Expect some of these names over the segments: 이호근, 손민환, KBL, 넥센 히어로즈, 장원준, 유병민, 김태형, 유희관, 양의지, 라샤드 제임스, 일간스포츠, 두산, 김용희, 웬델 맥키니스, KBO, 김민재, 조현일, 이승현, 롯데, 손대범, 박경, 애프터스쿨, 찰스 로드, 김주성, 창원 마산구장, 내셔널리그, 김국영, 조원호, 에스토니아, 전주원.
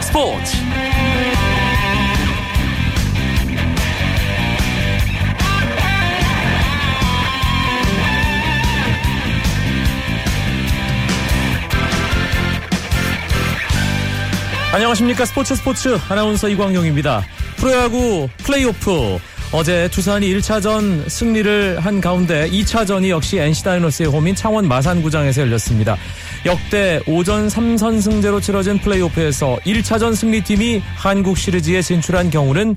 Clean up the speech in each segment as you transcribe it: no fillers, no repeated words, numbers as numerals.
스포츠 안녕하십니까. 스포츠 아나운서 이광용입니다. 프로야구 플레이오프, 어제 두산이 1차전 승리를 한 가운데 2차전이 역시 NC 다이노스의 홈인 창원 마산구장에서 열렸습니다. 역대 오전 3선 승제로 치러진 플레이오프에서 1차전 승리팀이 한국 시리즈에 진출한 경우는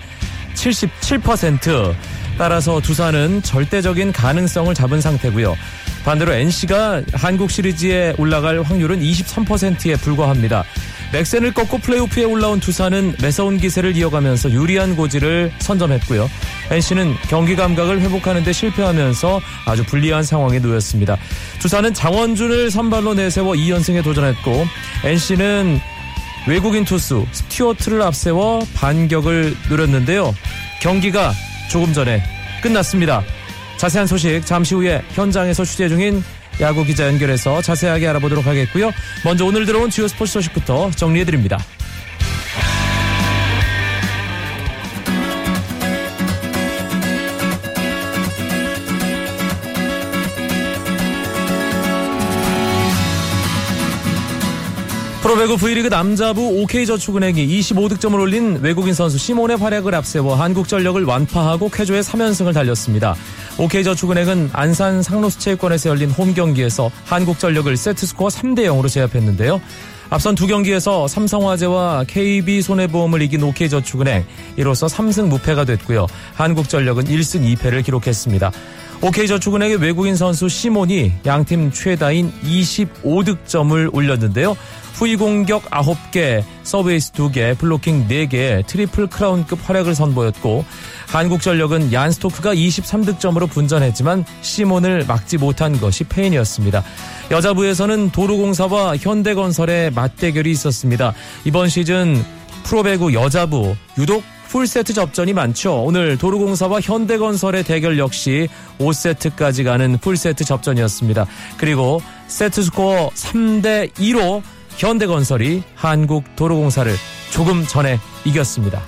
77%, 따라서 두산은 절대적인 가능성을 잡은 상태고요. 반대로 NC가 한국 시리즈에 올라갈 확률은 23%에 불과합니다. 넥센을 꺾고 플레이오프에 올라온 두산은 매서운 기세를 이어가면서 유리한 고지를 선점했고요. NC는 경기 감각을 회복하는 데 실패하면서 아주 불리한 상황에 놓였습니다. 두산은 장원준을 선발로 내세워 2연승에 도전했고, NC는 외국인 투수 스튜어트를 앞세워 반격을 누렸는데요. 경기가 조금 전에 끝났습니다. 자세한 소식 잠시 후에 현장에서 취재 중인 야구 기자 연결해서 자세하게 알아보도록 하겠고요. 먼저 오늘 들어온 주요 스포츠 소식부터 정리해드립니다. 프로배구 V리그 남자부 OK저축은행이 25득점을 올린 외국인 선수 시몬의 활약을 앞세워 한국전력을 완파하고 쾌조의 3연승을 달렸습니다. OK저축은행은 안산 상로수체육관에서 열린 홈경기에서 한국전력을 세트스코어 3대0으로 제압했는데요. 앞선 두 경기에서 삼성화재와 KB손해보험을 이긴 OK저축은행, 이로써 3승 무패가 됐고요. 한국전력은 1승 2패를 기록했습니다. OK저축은행의 외국인 선수 시몬이 양팀 최다인 25득점을 올렸는데요. 후위 공격 9개, 서브에이스 2개, 블로킹 4개, 트리플 크라운급 활약을 선보였고, 한국전력은 얀스토크가 23득점으로 분전했지만 시몬을 막지 못한 것이 패인이었습니다. 여자부에서는 도로공사와 현대건설의 맞대결이 있었습니다. 이번 시즌 프로배구 여자부 유독 풀세트 접전이 많죠. 오늘 도로공사와 현대건설의 대결 역시 5세트까지 가는 풀세트 접전이었습니다. 그리고 세트스코어 3대2로 현대건설이 한국도로공사를 조금 전에 이겼습니다.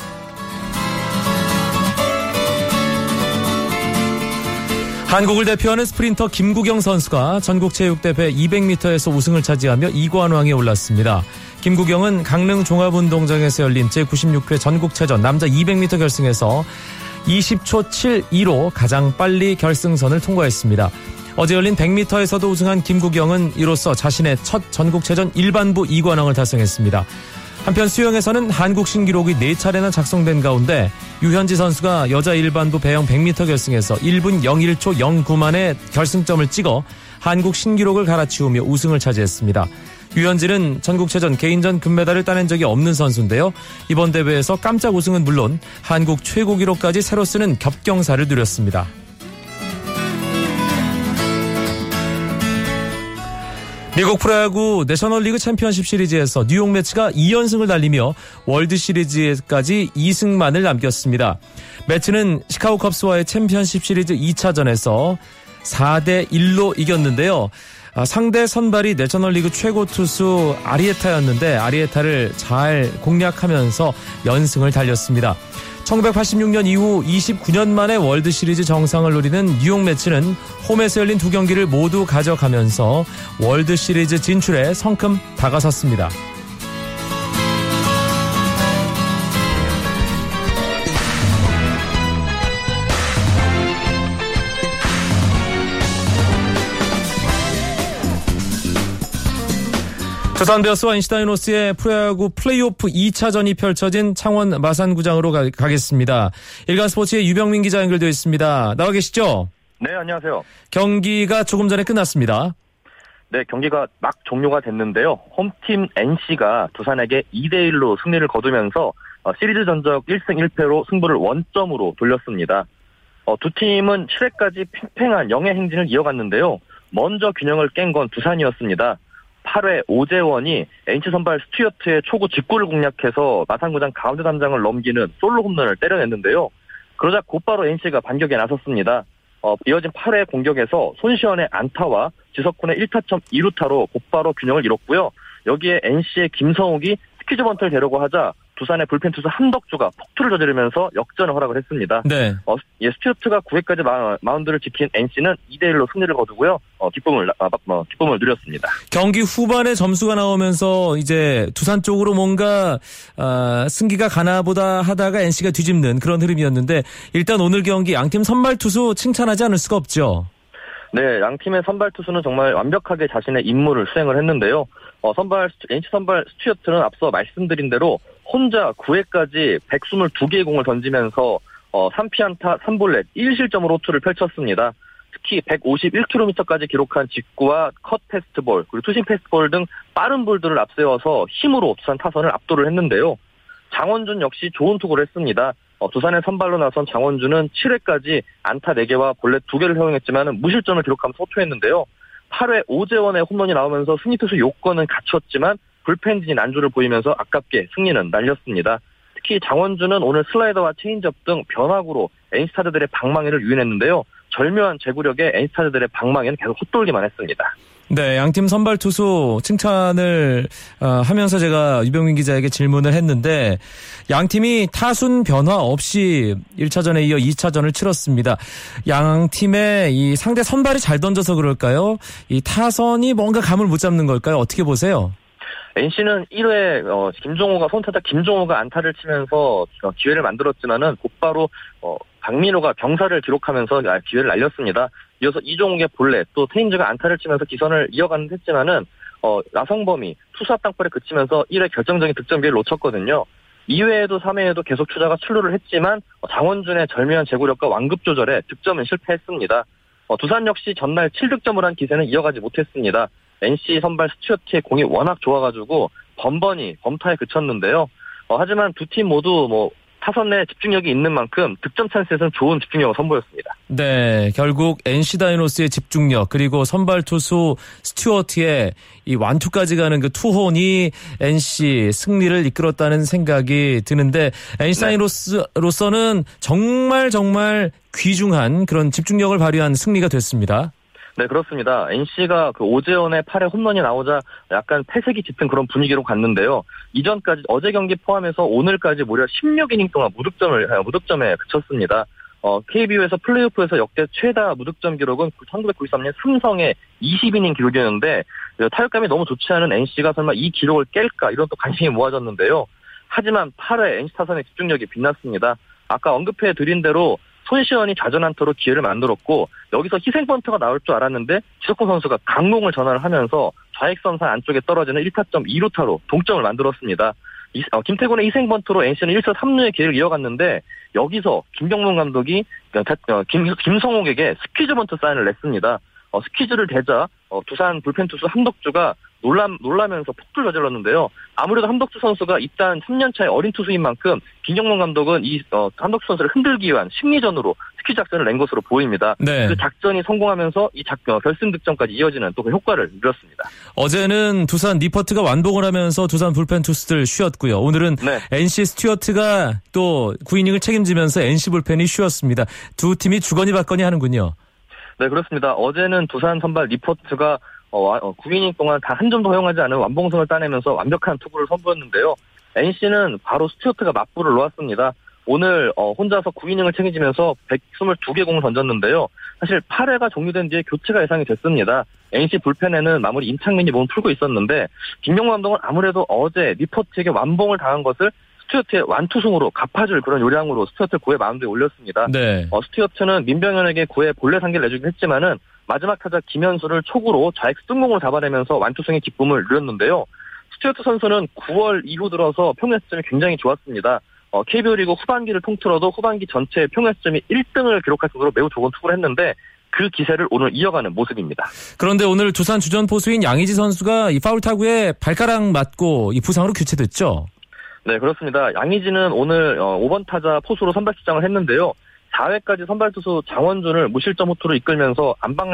한국을 대표하는 스프린터 김국영 선수가 전국체육대회 200m에서 우승을 차지하며 2관왕에 올랐습니다. 김국영은 강릉 종합운동장에서 열린 제96회 전국체전 남자 200m 결승에서 20초 72로 가장 빨리 결승선을 통과했습니다. 어제 열린 100m에서도 우승한 김국영은 이로써 자신의 첫 전국체전 일반부 2관왕을 달성했습니다. 한편 수영에서는 한국 신기록이 4차례나 작성된 가운데 유현지 선수가 여자 일반부 배영 100m 결승에서 1분 01초 09만의 결승점을 찍어 한국 신기록을 갈아치우며 우승을 차지했습니다. 유현지는 전국체전 개인전 금메달을 따낸 적이 없는 선수인데요. 이번 대회에서 깜짝 우승은 물론 한국 최고 기록까지 새로 쓰는 겹경사를 누렸습니다. 미국 프로야구 내셔널리그 챔피언십 시리즈에서 뉴욕 매츠가 2연승을 달리며 월드 시리즈까지 2승만을 남겼습니다. 매츠는 시카고 컵스와의 챔피언십 시리즈 2차전에서 4대1로 이겼는데요. 상대 선발이 내셔널리그 최고 투수 아리에타였는데 아리에타를 잘 공략하면서 연승을 달렸습니다. 1986년 이후 29년 만에 월드 시리즈 정상을 노리는 뉴욕 매츠는 홈에서 열린 두 경기를 모두 가져가면서 월드 시리즈 진출에 성큼 다가섰습니다. 두산 베어스와 NC 다이노스의 프로야구 플레이오프 2차전이 펼쳐진 창원 마산구장으로 가겠습니다. 일간스포츠의 유병민 기자 연결되어 있습니다. 나와 계시죠? 네, 안녕하세요. 경기가 조금 전에 끝났습니다. 네, 경기가 막 종료가 됐는데요. 홈팀 NC가 두산에게 2대1로 승리를 거두면서 시리즈 전적 1승 1패로 승부를 원점으로 돌렸습니다. 두 팀은 7회까지 팽팽한 0회 행진을 이어갔는데요. 먼저 균형을 깬 건 두산이었습니다. 8회 오재원이 NC 선발 스튜어트의 초구 직구를 공략해서 마산구장 가운데 담장을 넘기는 솔로 홈런을 때려냈는데요. 그러자 곧바로 NC가 반격에 나섰습니다. 이어진 8회 공격에서 손시현의 안타와 지석훈의 1타점 2루타로 곧바로 균형을 잃었고요. 여기에 NC의 김성욱이 스퀴즈번트를 대려고 하자 두산의 불펜 투수 한덕주가 폭투를 저지르면서 역전을 허락을 했습니다. 네. 스튜어트가 9회까지 마운드를 지킨 NC는 2대1로 승리를 거두고요. 기쁨을 누렸습니다. 경기 후반에 점수가 나오면서 이제 두산 쪽으로 뭔가 승기가 가나보다 하다가 NC가 뒤집는 그런 흐름이었는데 일단 오늘 경기 양팀 선발 투수 칭찬하지 않을 수가 없죠. 네, 양팀의 선발 투수는 정말 완벽하게 자신의 임무를 수행을 했는데요. NC 선발 스튜어트는 앞서 말씀드린 대로 혼자 9회까지 122개의 공을 던지면서 3피안타 3볼넷 1실점으로 호투를 펼쳤습니다. 특히 151km까지 기록한 직구와 컷 패스트볼 그리고 투심 패스트볼 등 빠른 볼들을 앞세워서 힘으로 두산 타선을 압도를 했는데요. 장원준 역시 좋은 투구를 했습니다. 두산의 선발로 나선 장원준은 7회까지 안타 4개와 볼넷 2개를 허용했지만 무실점을 기록하면서 호투했는데요. 8회 오재원의 홈런이 나오면서 승리투수 요건은 갖췄지만 불펜진이 난조를 보이면서 아깝게 승리는 날렸습니다. 특히 장원준은 오늘 슬라이더와 체인지업 등 변화구로 NC타자들의 방망이를 유인했는데요. 절묘한 제구력에 NC타자들의 방망이는 계속 헛돌기만 했습니다. 네, 양팀 선발 투수 칭찬을 하면서 제가 유병민 기자에게 질문을 했는데 양팀이 타순 변화 없이 1차전에 이어 2차전을 치렀습니다. 양팀의 이 상대 선발이 잘 던져서 그럴까요? 이 타선이 뭔가 감을 못 잡는 걸까요? 어떻게 보세요? NC는 1회 손타자 김종호가 안타를 치면서 기회를 만들었지만은 곧바로 박민호가 병사를 기록하면서 기회를 날렸습니다. 이어서 이종욱의 볼넷 또 테인즈가 안타를 치면서 기선을 이어가는 했지만은 나성범이 투사 땅볼에 그치면서 1회 결정적인 득점 기회를 놓쳤거든요. 2회에도 3회에도 계속 주자가 출루를 했지만 장원준의 절묘한 제구력과 완급 조절에 득점은 실패했습니다. 두산 역시 전날 7득점을 한 기세는 이어가지 못했습니다. NC 선발 스튜어트의 공이 워낙 좋아가지고 번번이 범타에 그쳤는데요. 하지만 두 팀 모두 타선 내 집중력이 있는 만큼 득점 찬스에서는 좋은 집중력을 선보였습니다. 네, 결국 NC 다이노스의 집중력 그리고 선발 투수 스튜어트의 이 완투까지 가는 그 투혼이 NC 승리를 이끌었다는 생각이 드는데 NC 다이노스로서는 정말 귀중한 그런 집중력을 발휘한 승리가 됐습니다. 네, 그렇습니다. NC가 오재원의 8회 홈런이 나오자 약간 폐색이 짙은 그런 분위기로 갔는데요. 이전까지 어제 경기 포함해서 오늘까지 무려 16이닝 동안 무득점에 그쳤습니다. KBO에서 플레이오프에서 역대 최다 무득점 기록은 1993년 삼성의 20이닝 기록이었는데 타격감이 너무 좋지 않은 NC가 설마 이 기록을 깰까 이런 또 관심이 모아졌는데요. 하지만 8회 NC 타선의 집중력이 빛났습니다. 아까 언급해 드린 대로 손시현이 좌전 안타로 기회를 만들었고 여기서 희생번트가 나올 줄 알았는데 지석훈 선수가 강공을 전환을 하면서 좌익선상 안쪽에 떨어지는 1타점 2루타로 동점을 만들었습니다. 김태곤의 희생번트로 NC는 1사 3루의 기회를 이어갔는데 여기서 김경문 감독이 김성욱에게 스퀴즈번트 사인을 냈습니다. 스퀴즈를 대자 두산 불펜 투수 한덕주가 놀라면서 폭투를 저질렀는데요. 아무래도 한덕주 선수가 입단 3년차의 어린 투수인 만큼 김경문 감독은 이 한덕주 선수를 흔들기 위한 심리전으로 스퀴즈 작전을 낸 것으로 보입니다. 네. 그 작전이 성공하면서 이 결승 득점까지 이어지는 또 그 효과를 누렸습니다. 어제는 두산 니퍼트가 완봉을 하면서 두산 불펜 투수들 쉬었고요. 오늘은 네. NC 스튜어트가 또 9이닝을 책임지면서 NC 불펜이 쉬었습니다. 두 팀이 주거니 받거니 하는군요. 네, 그렇습니다. 어제는 두산 선발 니퍼트가 9이닝 동안 단 한 점도 허용하지 않은 완봉승을 따내면서 완벽한 투구를 선보였는데요. NC는 바로 스튜어트가 맞불을 놓았습니다. 오늘 혼자서 9이닝을 책임지면서 122개 공을 던졌는데요. 사실 8회가 종료된 뒤에 교체가 예상이 됐습니다. NC 불펜에는 마무리 임창민이 몸을 풀고 있었는데 김경문 감독은 아무래도 어제 니퍼트에게 완봉을 당한 것을 스튜어트의 완투승으로 갚아줄 그런 요량으로 스튜어트 9회 마운드에 올렸습니다. 네. 스튜어트는 민병현에게 9회 볼넷 3개를 내주긴 했지만은 마지막 타자 김현수를 초구로 좌익 뜬공을 잡아내면서 완투승의 기쁨을 누렸는데요. 스튜어트 선수는 9월 이후 들어서 평균 타점이 굉장히 좋았습니다. KBO 리그 후반기를 통틀어도 후반기 전체의 평균 타점이 1등을 기록할 정도로 매우 좋은 투구를 했는데 그 기세를 오늘 이어가는 모습입니다. 그런데 오늘 두산 주전 포수인 양의지 선수가 이 파울 타구에 발가락 맞고 이 부상으로 교체됐죠? 네, 그렇습니다. 양의지는 오늘 5번 타자 포수로 선발 출장을 했는데요. 4회까지 선발 투수 장원준을 무실점 호투로 이끌면서 안방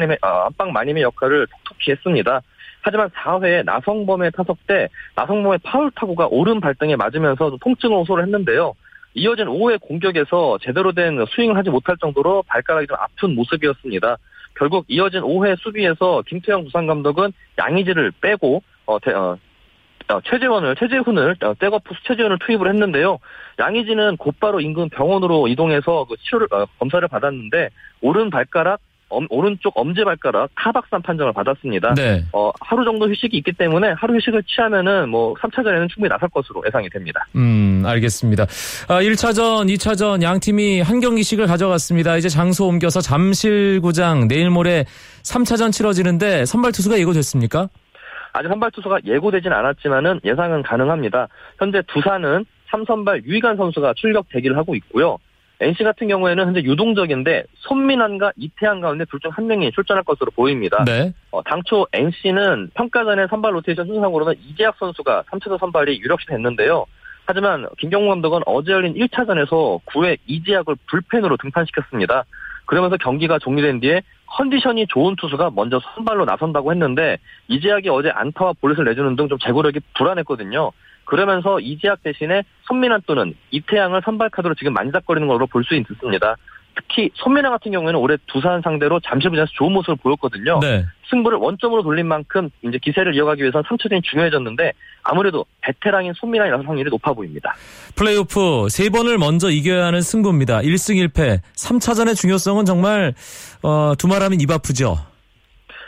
마님의 역할을 톡톡히 했습니다. 하지만 4회에 나성범의 타석 때 나성범의 파울 타구가 오른 발등에 맞으면서 통증을 호소를 했는데요. 이어진 5회 공격에서 제대로 된 스윙을 하지 못할 정도로 발가락이 좀 아픈 모습이었습니다. 결국 이어진 5회 수비에서 김태형 부산 감독은 양의지를 빼고 백업포수 최재원을 투입을 했는데요. 양의지는 곧바로 인근 병원으로 이동해서 그 치료를 검사를 받았는데 오른쪽 엄지발가락 타박상 판정을 받았습니다. 네. 하루 정도 휴식이 있기 때문에 하루 휴식을 취하면은 3차전에는 충분히 나설 것으로 예상이 됩니다. 알겠습니다. 1차전, 2차전 양 팀이 한 경기씩을 가져갔습니다. 이제 장소 옮겨서 잠실구장 내일 모레 3차전 치러지는데 선발 투수가 예고됐습니까? 아직 선발 투수가 예고되진 않았지만은 예상은 가능합니다. 현재 두산은 3선발 유희관 선수가 출격 대기를 하고 있고요. NC 같은 경우에는 현재 유동적인데 손민환과 이태환 가운데 둘 중 한 명이 출전할 것으로 보입니다. 네. 당초 NC는 평가전의 선발 로테이션 순상으로는 이재학 선수가 3차전 선발이 유력시 됐는데요. 하지만 김경문 감독은 어제 열린 1차전에서 9회 이재학을 불펜으로 등판시켰습니다. 그러면서 경기가 종료된 뒤에 컨디션이 좋은 투수가 먼저 선발로 나선다고 했는데 이재학이 어제 안타와 볼넷을 내주는 등 좀 제구력이 불안했거든요. 그러면서 이재학 대신에 손민환 또는 이태양을 선발 카드로 지금 만지작거리는 걸로 볼 수 있습니다. 특히 손민환 같은 경우에는 올해 두산 상대로 잠실구장에서 좋은 모습을 보였거든요. 네. 승부를 원점으로 돌린 만큼 이제 기세를 이어가기 위해서는 3차전이 중요해졌는데 아무래도 베테랑인 손민환이 나설 확률이 높아 보입니다. 플레이오프 3번을 먼저 이겨야 하는 승부입니다. 1승 1패 3차전의 중요성은 정말 두말하면 입 아프죠.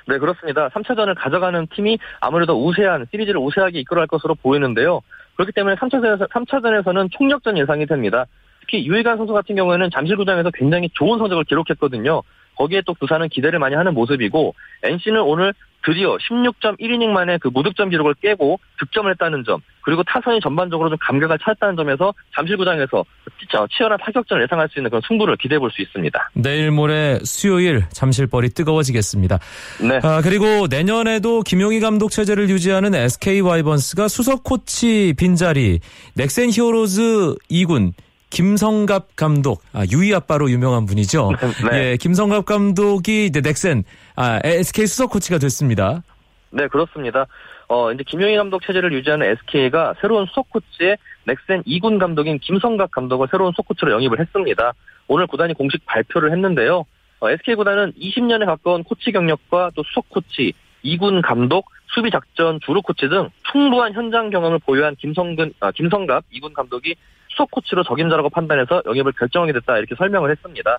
네, 그렇습니다. 3차전을 가져가는 팀이 아무래도 우세한 시리즈를 우세하게 이끌어갈 것으로 보이는데요. 그렇기 때문에 3차전에서는 총력전 예상이 됩니다. 특히 유희관 선수 같은 경우에는 잠실구장에서 굉장히 좋은 성적을 기록했거든요. 거기에 또 두산은 기대를 많이 하는 모습이고 NC는 오늘 드디어 16.1이닝 만에 그 무득점 기록을 깨고 득점을 했다는 점, 그리고 타선이 전반적으로 좀 감격을 찾았다는 점에서 잠실구장에서 치열한 타격전을 예상할 수 있는 그런 승부를 기대해볼 수 있습니다. 내일 모레 수요일 잠실벌이 뜨거워지겠습니다. 네. 그리고 내년에도 김용희 감독 체제를 유지하는 SK 와이번스가 수석코치 빈자리, 넥센 히어로즈 2군 김성갑 감독, 유희 아빠로 유명한 분이죠. 네. 예, 김성갑 감독이 이제 넥센, SK 수석 코치가 됐습니다. 네, 그렇습니다. 이제 김용희 감독 체제를 유지하는 SK가 새로운 수석 코치에 넥센 2군 감독인 김성갑 감독을 새로운 수석 코치로 영입을 했습니다. 오늘 구단이 공식 발표를 했는데요. SK 구단은 20년에 가까운 코치 경력과 또 수석 코치, 2군 감독, 수비 작전 주루 코치 등 풍부한 현장 경험을 보유한 김성갑 2군 감독이 수석 코치로 적임자라고 판단해서 영입을 결정하게 됐다, 이렇게 설명을 했습니다.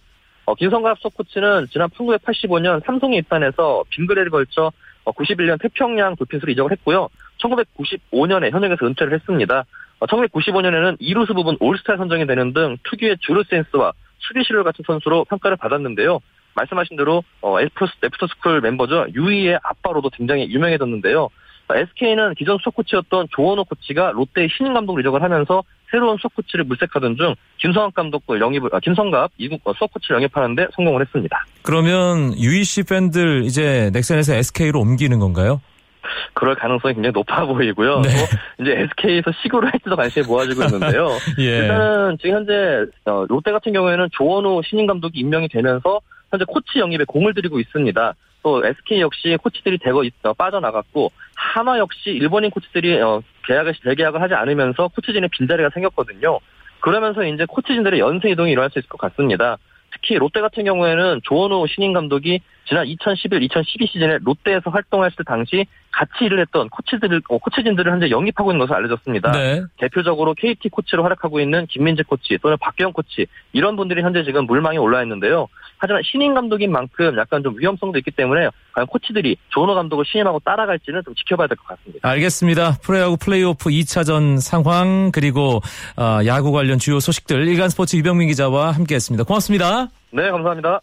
김성갑 수석 코치는 지난 1985년 삼성에 입단해서 빙그레를 걸쳐 91년 태평양 돌핀스로 이적을 했고요. 1995년에 현역에서 은퇴를 했습니다. 1995년에는 2루수 부분 올스타에 선정이 되는 등 특유의 주루 센스와 수비 실력 같은 선수로 평가를 받았는데요. 말씀하신 대로 애프터스쿨 멤버죠. 유희의 아빠로도 굉장히 유명해졌는데요. SK는 기존 수석 코치였던 조원호 코치가 롯데의 신인 감독으로 이적을 하면서 새로운 수석 코치를 물색하던 중 김성갑 수석 코치를 영입하는데 성공을 했습니다. 그러면 UEC 팬들 이제 넥센에서 SK로 옮기는 건가요? 그럴 가능성이 굉장히 높아 보이고요. 네. 이제 SK에서 시구를 할지도 관심이 모아지고 있는데요. 예. 일단은 지금 현재 롯데 같은 경우에는 조원호 신인 감독이 임명이 되면서 현재 코치 영입에 공을 들이고 있습니다. 또 SK 역시 코치들이 대거 빠져나갔고 한화 역시 일본인 코치들이 재계약을 하지 않으면서 코치진의 빈자리가 생겼거든요. 그러면서 이제 코치진들의 연쇄 이동이 일어날 수 있을 것 같습니다. 특히 롯데 같은 경우에는 조원호 신인 감독이 지난 2011-2012 시즌에 롯데에서 활동했을 당시 같이 일을 했던 코치진들을 현재 영입하고 있는 것으로 알려졌습니다. 네. 대표적으로 KT 코치로 활약하고 있는 김민재 코치 또는 박경 코치, 이런 분들이 현재 지금 물망에 올라 있는데요. 하지만 신인 감독인 만큼 약간 좀 위험성도 있기 때문에 과연 코치들이 조원호 감독을 신임하고 따라갈지는 좀 지켜봐야 될 것 같습니다. 알겠습니다. 프로야구 플레이오프 2차전 상황, 그리고 야구 관련 주요 소식들 일간스포츠 유병민 기자와 함께했습니다. 고맙습니다. 네, 감사합니다.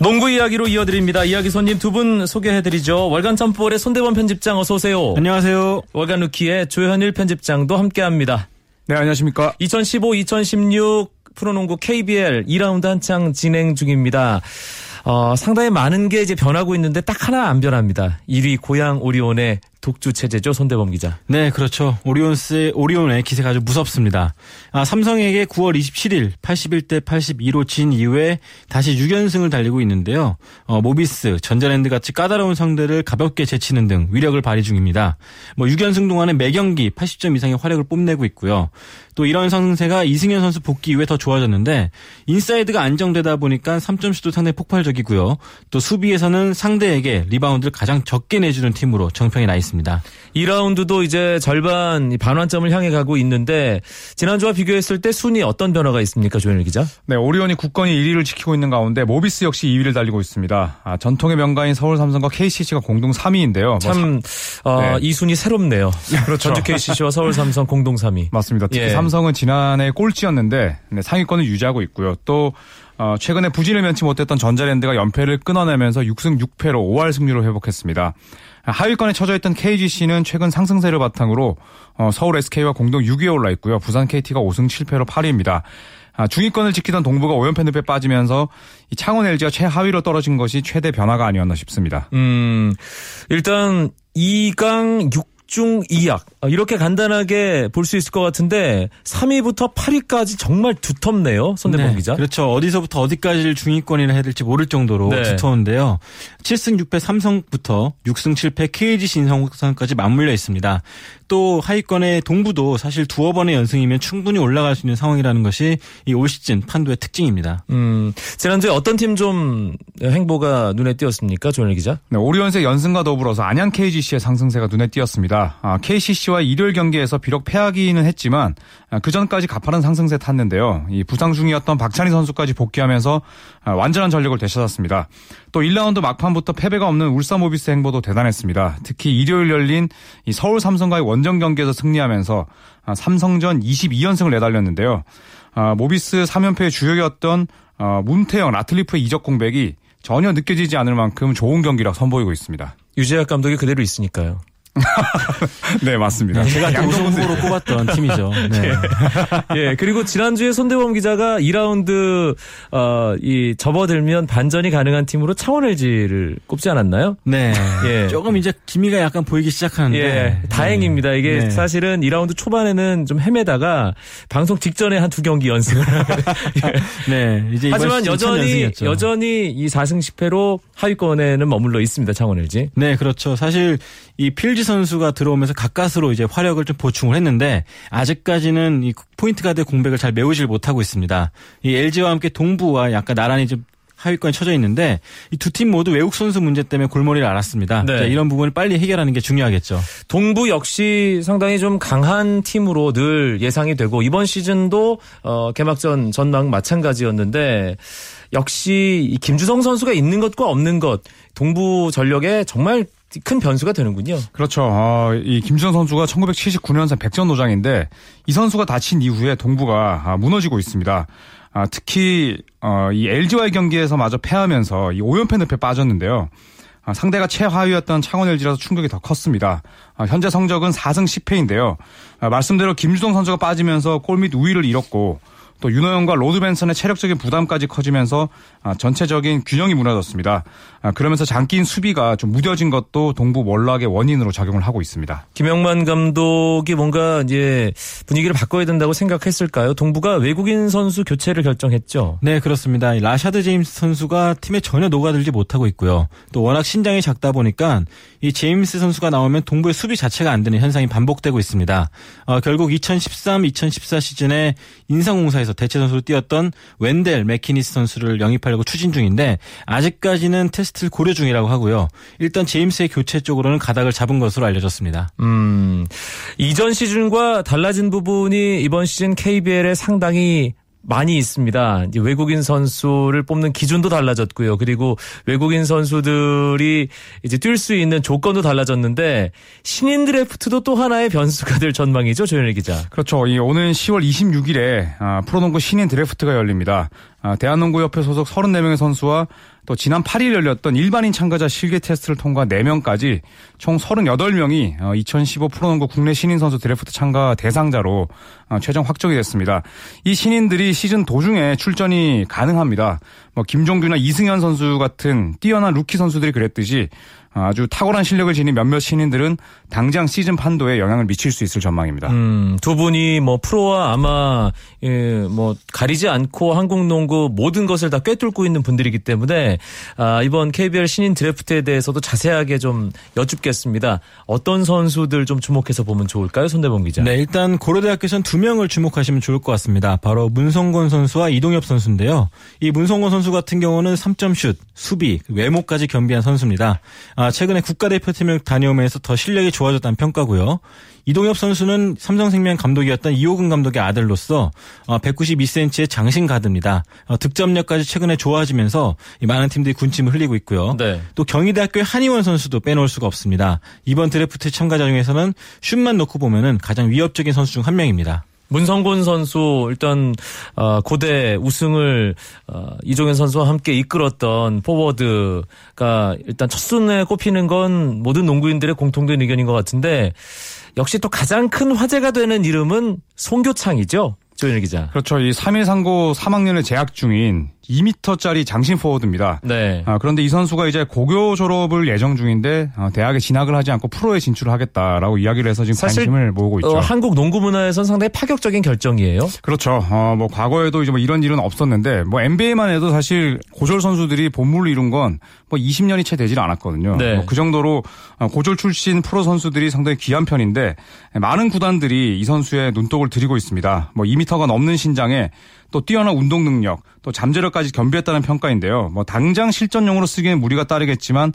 농구 이야기로 이어드립니다. 이야기 손님 두 분 소개해드리죠. 월간 점프볼의 손대범 편집장 어서 오세요. 안녕하세요. 월간 루키의 조현일 편집장도 함께합니다. 네, 안녕하십니까. 2015-2016 프로농구 KBL 2라운드 한창 진행 중입니다. 상당히 많은 게 이제 변하고 있는데 딱 하나 안 변합니다. 1위 고양 오리온의 독주 체제죠, 손대범 기자. 네, 그렇죠. 오리온의 기세가 아주 무섭습니다. 삼성에게 9월 27일 81대 82로 진 이후에 다시 6연승을 달리고 있는데요. 모비스, 전자랜드 같이 까다로운 상대를 가볍게 제치는 등 위력을 발휘 중입니다. 6연승 동안에 매경기 80점 이상의 화력을 뽐내고 있고요. 또 이런 상승세가 이승현 선수 복귀 이후에 더 좋아졌는데 인사이드가 안정되다 보니까 3점슛도 상당히 폭발적이고요. 또 수비에서는 상대에게 리바운드를 가장 적게 내주는 팀으로 정평이 나 있습니다. 2라운드도 이제 절반 반환점을 향해 가고 있는데 지난주와 비교했을 때 순위 어떤 변화가 있습니까, 조현일 기자? 네, 오리온이 굳건히 1위를 지키고 있는 가운데 모비스 역시 2위를 달리고 있습니다. 전통의 명가인 서울 삼성과 KCC가 공동 3위인데요. 참 이 순위 새롭네요. 그렇죠. 전주 KCC와 서울 삼성 공동 3위. 맞습니다. 특히 삼성은 지난해 꼴찌였는데 상위권을 유지하고 있고요. 또 최근에 부진을 면치 못했던 전자랜드가 연패를 끊어내면서 6승 6패로 5할 승률을 회복했습니다. 하위권에 처져있던 KGC는 최근 상승세를 바탕으로 서울 SK와 공동 6위에 올라있고요. 부산 KT가 5승 7패로 8위입니다. 중위권을 지키던 동부가 5연패 늪에 빠지면서 이 창원 LG가 최하위로 떨어진 것이 최대 변화가 아니었나 싶습니다. 일단 2강 6중 2약 이렇게 간단하게 볼 수 있을 것 같은데 3위부터 8위까지 정말 두텁네요, 손대범 기자. 그렇죠. 어디서부터 어디까지를 중위권이라 해야 될지 모를 정도로 두터운데요. 7승 6패 삼성부터 6승 7패 KGC 인상공까지 맞물려 있습니다. 또 하위권의 동부도 사실 두어 번의 연승이면 충분히 올라갈 수 있는 상황이라는 것이 이 올 시즌 판도의 특징입니다. 지난주에 어떤 팀 좀 행보가 눈에 띄었습니까, 조현일 기자? 네, 오리온스의 연승과 더불어서 안양 KGC의 상승세가 눈에 띄었습니다. KCC와 일요일 경기에서 비록 패하기는 했지만 그 전까지 가파른 상승세 탔는데요. 이 부상 중이었던 박찬희 선수까지 복귀하면서 완전한 전력을 되찾았습니다. 또 1라운드 막판부터 패배가 없는 울산 모비스 행보도 대단했습니다. 특히 일요일 열린 이 서울 삼성과의 원정 경기에서 승리하면서 삼성전 22연승을 내달렸는데요. 모비스 3연패의 주역이었던 문태영, 라틀리프의 이적 공백이 전혀 느껴지지 않을 만큼 좋은 경기력 선보이고 있습니다. 유재학 감독이 그대로 있으니까요. 네, 맞습니다. 제가 우승 후보로 꼽았던 팀이죠. 네. 예, 그리고 지난주에 손대범 기자가 2라운드 접어들면 반전이 가능한 팀으로 창원 LG를 꼽지 않았나요? 네. 예. 조금 이제 기미가 약간 보이기 시작하는데 다행입니다. 이게 사실은 2라운드 초반에는 좀 헤매다가 방송 직전에 한두 경기 연승을 네. 이제 하지만 여전히 이 4승 10패로 하위권에는 머물러 있습니다, 창원 LG. 네, 그렇죠. 사실 이 필지 선수가 들어오면서 가까스로 이제 화력을 좀 보충을 했는데 아직까지는 이 포인트 가드의 공백을 잘 메우질 못하고 있습니다. 이 LG와 함께 동부와 약간 나란히 좀 하위권에 처져 있는데 이 두 팀 모두 외국 선수 문제 때문에 골머리를 앓았습니다. 네. 이런 부분을 빨리 해결하는 게 중요하겠죠. 동부 역시 상당히 좀 강한 팀으로 늘 예상이 되고 이번 시즌도 개막전 전망 마찬가지였는데 역시 김주성 선수가 있는 것과 없는 것 동부 전력에 정말 큰 변수가 되는군요. 그렇죠. 이 김주성 선수가 1979년생 백전노장인데 이 선수가 다친 이후에 동부가 무너지고 있습니다. 특히 이 LG와의 경기에서 마저 패하면서 이 5연패 늪에 빠졌는데요. 상대가 최하위였던 창원 LG라서 충격이 더 컸습니다. 현재 성적은 4승 10패인데요. 말씀대로 김주성 선수가 빠지면서 골밑 우위를 잃었고 또 윤호영과 로드벤슨의 체력적인 부담까지 커지면서 전체적인 균형이 무너졌습니다. 그러면서 장기인 수비가 좀 무뎌진 것도 동부 몰락의 원인으로 작용을 하고 있습니다. 김영만 감독이 뭔가 이제 분위기를 바꿔야 된다고 생각했을까요? 동부가 외국인 선수 교체를 결정했죠? 네, 그렇습니다. 라샤드 제임스 선수가 팀에 전혀 녹아들지 못하고 있고요. 또 워낙 신장이 작다 보니까 이 제임스 선수가 나오면 동부의 수비 자체가 안 되는 현상이 반복되고 있습니다. 결국 2013-2014 시즌에 인상공사에서 대체 선수로 뛰었던 웬델 맥키니스 선수를 영입하려고 추진 중인데 아직까지는 테스트를 고려 중이라고 하고요. 일단 제임스의 교체 쪽으로는 가닥을 잡은 것으로 알려졌습니다. 이전 시즌과 달라진 부분이 이번 시즌 KBL에 상당히 많이 있습니다. 이제 외국인 선수를 뽑는 기준도 달라졌고요. 그리고 외국인 선수들이 이제 뛸 수 있는 조건도 달라졌는데 신인 드래프트도 또 하나의 변수가 될 전망이죠, 조현일 기자. 그렇죠. 오는 10월 26일에 프로농구 신인 드래프트가 열립니다. 대한농구협회 소속 34명의 선수와 또 지난 8일 열렸던 일반인 참가자 실기 테스트를 통과한 4명까지 총 38명이 2015 프로농구 국내 신인 선수 드래프트 참가 대상자로 최종 확정이 됐습니다. 이 신인들이 시즌 도중에 출전이 가능합니다. 김종규나 이승현 선수 같은 뛰어난 루키 선수들이 그랬듯이 아주 탁월한 실력을 지닌 몇몇 신인들은 당장 시즌 판도에 영향을 미칠 수 있을 전망입니다. 두 분이 뭐 프로와 아마 뭐 가리지 않고 한국 농구 모든 것을 다 꿰뚫고 있는 분들이기 때문에 이번 KBL 신인 드래프트에 대해서도 자세하게 좀 여쭙겠습니다. 어떤 선수들 좀 주목해서 보면 좋을까요? 손대범 기자. 네, 일단 고려대학교에서는 두 명을 주목하시면 좋을 것 같습니다. 바로 문성곤 선수와 이동엽 선수인데요. 이 문성곤 선수 같은 경우는 3점슛, 수비, 외모까지 겸비한 선수입니다. 최근에 국가대표팀을 다녀오면서 더 실력이 좋아졌다는 평가고요. 이동엽 선수는 삼성생명 감독이었던 이호근 감독의 아들로서 192cm의 장신 가드입니다. 득점력까지 최근에 좋아지면서 많은 팀들이 군침을 흘리고 있고요. 네. 또 경희대학교의 한희원 선수도 빼놓을 수가 없습니다. 이번 드래프트 참가자 중에서는 슛만 놓고 보면은 가장 위협적인 선수 중 한 명입니다. 문성곤 선수 일단 고대 우승을 이종현 선수와 함께 이끌었던 포워드가 일단 첫순에 꼽히는 건 모든 농구인들의 공통된 의견인 것 같은데 역시 또 가장 큰 화제가 되는 이름은 송교창이죠. 조현일 기자. 그렇죠. 이 3.139 3학년을 재학 중인 2m짜리 장신 포워드입니다. 네. 그런데 이 선수가 이제 고교 졸업을 예정 중인데 대학에 진학을 하지 않고 프로에 진출하겠다라고 이야기를 해서 지금 관심을 모으고 있죠. 한국 농구 문화에선 상당히 파격적인 결정이에요. 그렇죠. 뭐 과거에도 이제 뭐 이런 일은 없었는데 뭐 NBA만 해도 사실 고졸 선수들이 본물을 이룬 건 뭐 20년이 채 되질 않았거든요. 네. 뭐 그 정도로 고졸 출신 프로 선수들이 상당히 귀한 편인데 많은 구단들이 이 선수의 눈독을 들이고 있습니다. 뭐 2m가 넘는 신장에 또 뛰어난 운동 능력, 또 잠재력까지 겸비했다는 평가인데요. 뭐 당장 실전용으로 쓰기엔 무리가 따르겠지만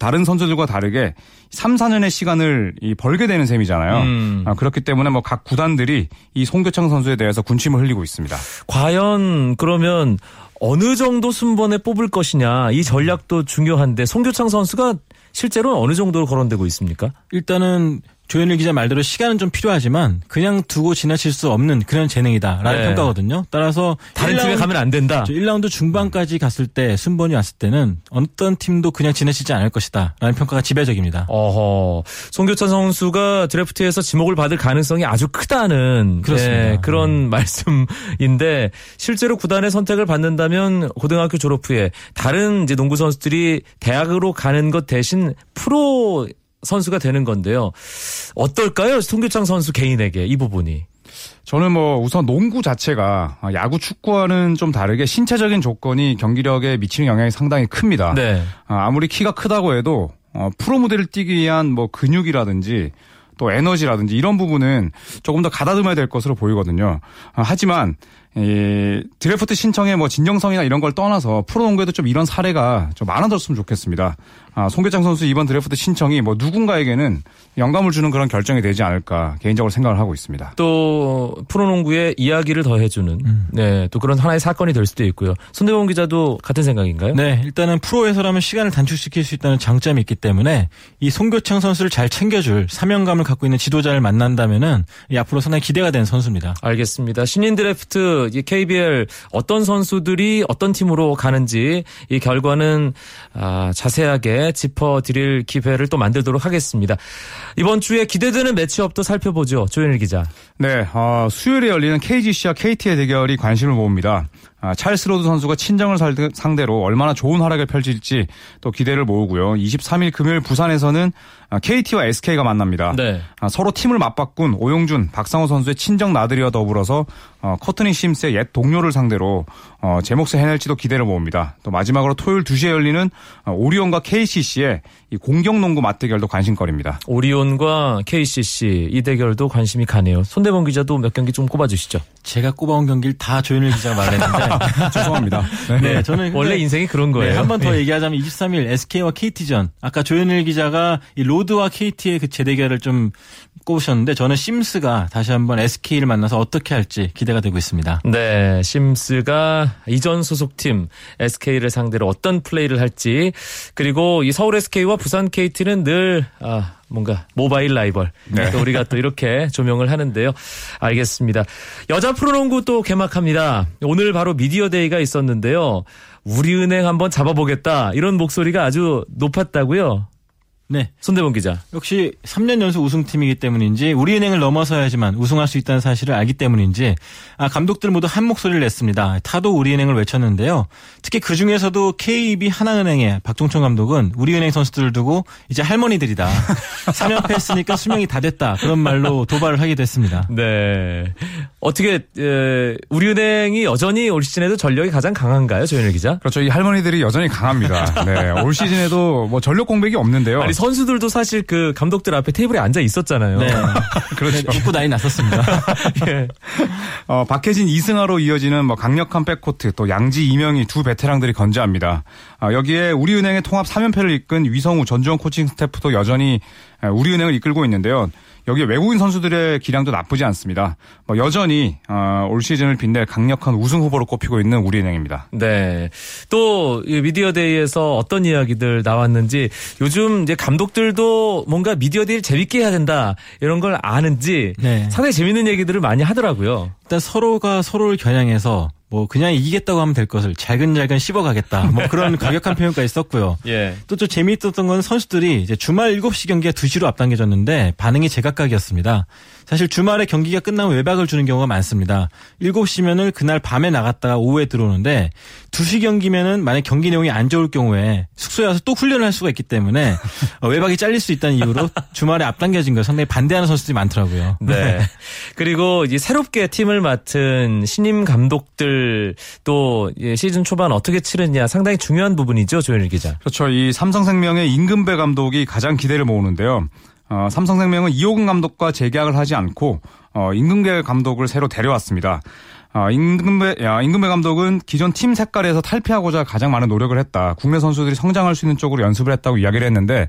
다른 선수들과 다르게 3, 4년의 시간을 벌게 되는 셈이잖아요. 그렇기 때문에 뭐 각 구단들이 이 송교창 선수에 대해서 군침을 흘리고 있습니다. 과연 그러면 어느 정도 순번에 뽑을 것이냐 이 전략도 중요한데 송교창 선수가 실제로는 어느 정도로 거론되고 있습니까? 일단은 조현일 기자 말대로 시간은 좀 필요하지만 그냥 두고 지나칠 수 없는 그런 재능이다라는 네. 평가거든요. 따라서 다른 팀에 가면 안 된다. 1라운드 중반까지 갔을 때 순번이 왔을 때는 어떤 팀도 그냥 지나치지 않을 것이다라는 평가가 지배적입니다. 어허. 송교찬 선수가 드래프트에서 지목을 받을 가능성이 아주 크다는 네, 그런 말씀인데 실제로 구단의 선택을 받는다면 고등학교 졸업 후에 다른 이제 농구 선수들이 대학으로 가는 것 대신 프로 선수가 되는 건데요. 어떨까요? 송교창 선수 개인에게 이 부분이. 저는 뭐 우선 농구 자체가 야구, 축구와는 좀 다르게 신체적인 조건이 경기력에 미치는 영향이 상당히 큽니다. 네. 아무리 키가 크다고 해도 프로 무대를 뛰기 위한 뭐 근육이라든지 또 에너지라든지 이런 부분은 조금 더 가다듬어야 될 것으로 보이거든요. 하지만 드래프트 신청의 뭐 진정성이나 이런 걸 떠나서 프로농구에도 좀 이런 사례가 좀 많아졌으면 좋겠습니다. 송교창 선수 이번 드래프트 신청이 뭐 누군가에게는 영감을 주는 그런 결정이 되지 않을까 개인적으로 생각을 하고 있습니다. 또 프로농구의 이야기를 더해주는 네, 또 그런 하나의 사건이 될 수도 있고요. 손대범 기자도 같은 생각인가요? 네, 일단은 프로에서라면 시간을 단축시킬 수 있다는 장점이 있기 때문에 이 송교창 선수를 잘 챙겨줄 사명감을 갖고 있는 지도자를 만난다면은 앞으로 상당히 기대가 되는 선수입니다. 알겠습니다. 신인 드래프트 이 KBL 어떤 선수들이 어떤 팀으로 가는지 이 결과는 자세하게 짚어드릴 기회를 또 만들도록 하겠습니다. 이번 주에 기대되는 매치업도 살펴보죠. 조현일 기자. 네, 수요일에 열리는 KGC와 KT의 대결이 관심을 모읍니다. 찰스 로드 선수가 친정을 상대로 얼마나 좋은 활약을 펼칠지 또 기대를 모으고요. 23일 금요일 부산에서는 KT와 SK가 만납니다. 네. 서로 팀을 맞바꾼 오용준, 박상호 선수의 친정 나들이와 더불어서 커트닝 심스의 옛 동료를 상대로 제 몫을 해낼지도 기대를 모읍니다. 또 마지막으로 토요일 2시에 열리는 오리온과 KCC의 이 공격농구 맞대결도 관심거리입니다. 오리온과 KCC 이 대결도 관심이 가네요. 손대범 기자도 몇 경기 좀 꼽아주시죠. 제가 꼽아온 경기를 다 조현일 기자가 말했는데 죄송합니다. 네, 네, 저는 원래 인생이 그런 거예요. 네, 한 번 더 얘기하자면 23일 SK와 KT전. 아까 조현일 기자가 이 로드와 KT의 그 재대결을 좀 꼽으셨는데 저는 심스가 다시 한번 SK를 만나서 어떻게 할지 기대가 되고 있습니다. 네, 심스가 이전 소속팀 SK를 상대로 어떤 플레이를 할지 그리고 이 서울 SK와 부산 KT는 늘 뭔가 모바일 라이벌 네. 또 우리가 또 이렇게 조명을 하는데요. 알겠습니다. 여자 프로농구 또 개막합니다. 오늘 바로 미디어 데이가 있었는데요. 우리은행 한번 잡아보겠다 이런 목소리가 아주 높았다고요. 네, 손대범 기자. 역시 3년 연속 우승팀이기 때문인지 우리은행을 넘어서야지만 우승할 수 있다는 사실을 알기 때문인지 감독들 모두 한 목소리를 냈습니다. 타도 우리은행을 외쳤는데요. 특히 그중에서도 KB 하나은행의 박종천 감독은 우리은행 선수들을 두고 이제 할머니들이다. 3연패 했으니까 수명이 다 됐다. 그런 말로 도발을 하게 됐습니다. 네. 어떻게 우리은행이 여전히 올 시즌에도 전력이 가장 강한가요? 조현일 기자. 그렇죠. 이 할머니들이 여전히 강합니다. 네. 올 시즌에도 뭐 전력 공백이 없는데요. 아니, 선수들도 사실 그 감독들 앞에 테이블에 앉아 있었잖아요. 네. 그렇죠. 웃고 난리 났었습니다. 예. 박해진, 이승하로 이어지는 뭐 강력한 백코트, 또 양지, 이명희 두 베테랑들이 건재합니다. 여기에 우리은행의 통합 3연패를 이끈 위성우, 전주원 코칭 스태프도 여전히 우리은행을 이끌고 있는데요. 여기에 외국인 선수들의 기량도 나쁘지 않습니다. 뭐 여전히 올 시즌을 빛낼 강력한 우승 후보로 꼽히고 있는 우리은행입니다. 네. 또 미디어데이에서 어떤 이야기들 나왔는지, 요즘 이제 감독들도 뭔가 미디어데이를 재밌게 해야 된다 이런 걸 아는지, 네, 상당히 재밌는 얘기들을 많이 하더라고요. 일단 서로가 서로를 겨냥해서 뭐 그냥 이기겠다고 하면 될 것을 잘근잘근 씹어가겠다, 뭐 그런 과격한 표현까지 썼고요. 예. 또 재미있었던 건 선수들이 이제 주말 7시 경기가 2시로 앞당겨졌는데 반응이 제각각이었습니다. 사실 주말에 경기가 끝나면 외박을 주는 경우가 많습니다. 7시면은 그날 밤에 나갔다가 오후에 들어오는데 2시 경기면은 만약 경기 내용이 안 좋을 경우에 숙소에 와서 또 훈련을 할 수가 있기 때문에 외박이 잘릴 수 있다는 이유로 주말에 앞당겨진 걸 상당히 반대하는 선수들이 많더라고요. 네. 그리고 이제 새롭게 팀을 맡은 신임 감독들 또 시즌 초반 어떻게 치르냐 상당히 중요한 부분이죠, 조현일 기자. 그렇죠. 이 삼성생명의 임금배 감독이 가장 기대를 모으는데요. 삼성생명은 이호근 감독과 재계약을 하지 않고 임금배 감독을 새로 데려왔습니다. 임금배 감독은 기존 팀 색깔에서 탈피하고자 가장 많은 노력을 했다. 국내 선수들이 성장할 수 있는 쪽으로 연습을 했다고 이야기를 했는데,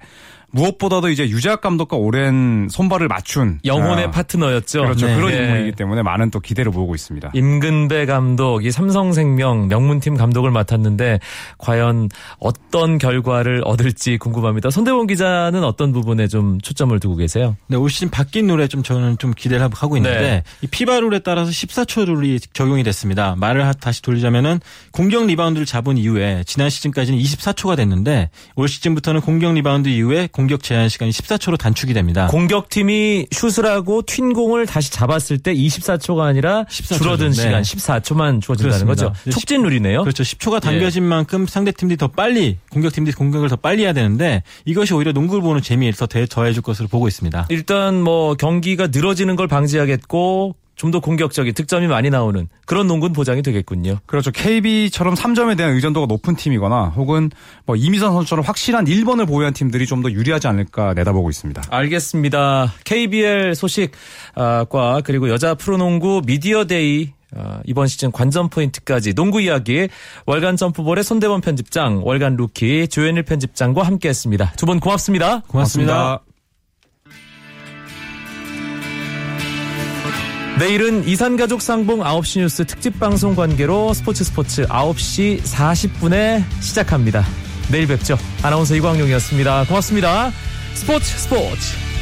무엇보다도 이제 유재학 감독과 오랜 손발을 맞춘 영혼의 파트너였죠. 그렇죠. 네. 그런 인물이기 때문에 많은 또 기대를 모으고 있습니다. 임근배 감독, 이 삼성생명 명문팀 감독을 맡았는데 과연 어떤 결과를 얻을지 궁금합니다. 손대범 기자는 어떤 부분에 좀 초점을 두고 계세요? 네, 올 시즌 바뀐 룰에 저는 기대를 하고 있는데, 네, 이 피바 룰에 따라서 14초 룰이 적용이 됐습니다. 말을 다시 돌리자면은 공격 리바운드를 잡은 이후에 지난 시즌까지는 24초가 됐는데 올 시즌부터는 공격 리바운드 이후에 공격 제한 시간이 14초로 단축이 됩니다. 공격팀이 슛을 하고 튄 공을 다시 잡았을 때 24초가 아니라 14초죠. 줄어든, 네, 시간 14초만 줄어든다는 거죠. 촉진 룰이네요. 그렇죠. 10초가 당겨진 만큼 상대팀들이 더 빨리, 공격팀들이 공격을 더 빨리 해야 되는데 이것이 오히려 농구를 보는 재미에 더해줄 것으로 보고 있습니다. 일단 뭐 경기가 늘어지는 걸 방지하겠고 좀 더 공격적인, 득점이 많이 나오는 그런 농구는 보장이 되겠군요. 그렇죠. KB처럼 3점에 대한 의존도가 높은 팀이거나 혹은 뭐 이미선 선수처럼 확실한 1번을 보유한 팀들이 좀 더 유리하지 않을까 내다보고 있습니다. 알겠습니다. KBL 소식과 그리고 여자 프로농구 미디어데이 이번 시즌 관전 포인트까지 농구 이야기, 월간 점프볼의 손대범 편집장, 월간 루키 조현일 편집장과 함께했습니다. 두 분 고맙습니다. 고맙습니다. 내일은 이산가족 상봉 9시 뉴스 특집 방송 관계로 스포츠 9시 40분에 시작합니다. 내일 뵙죠. 아나운서 이광용이었습니다. 고맙습니다. 스포츠.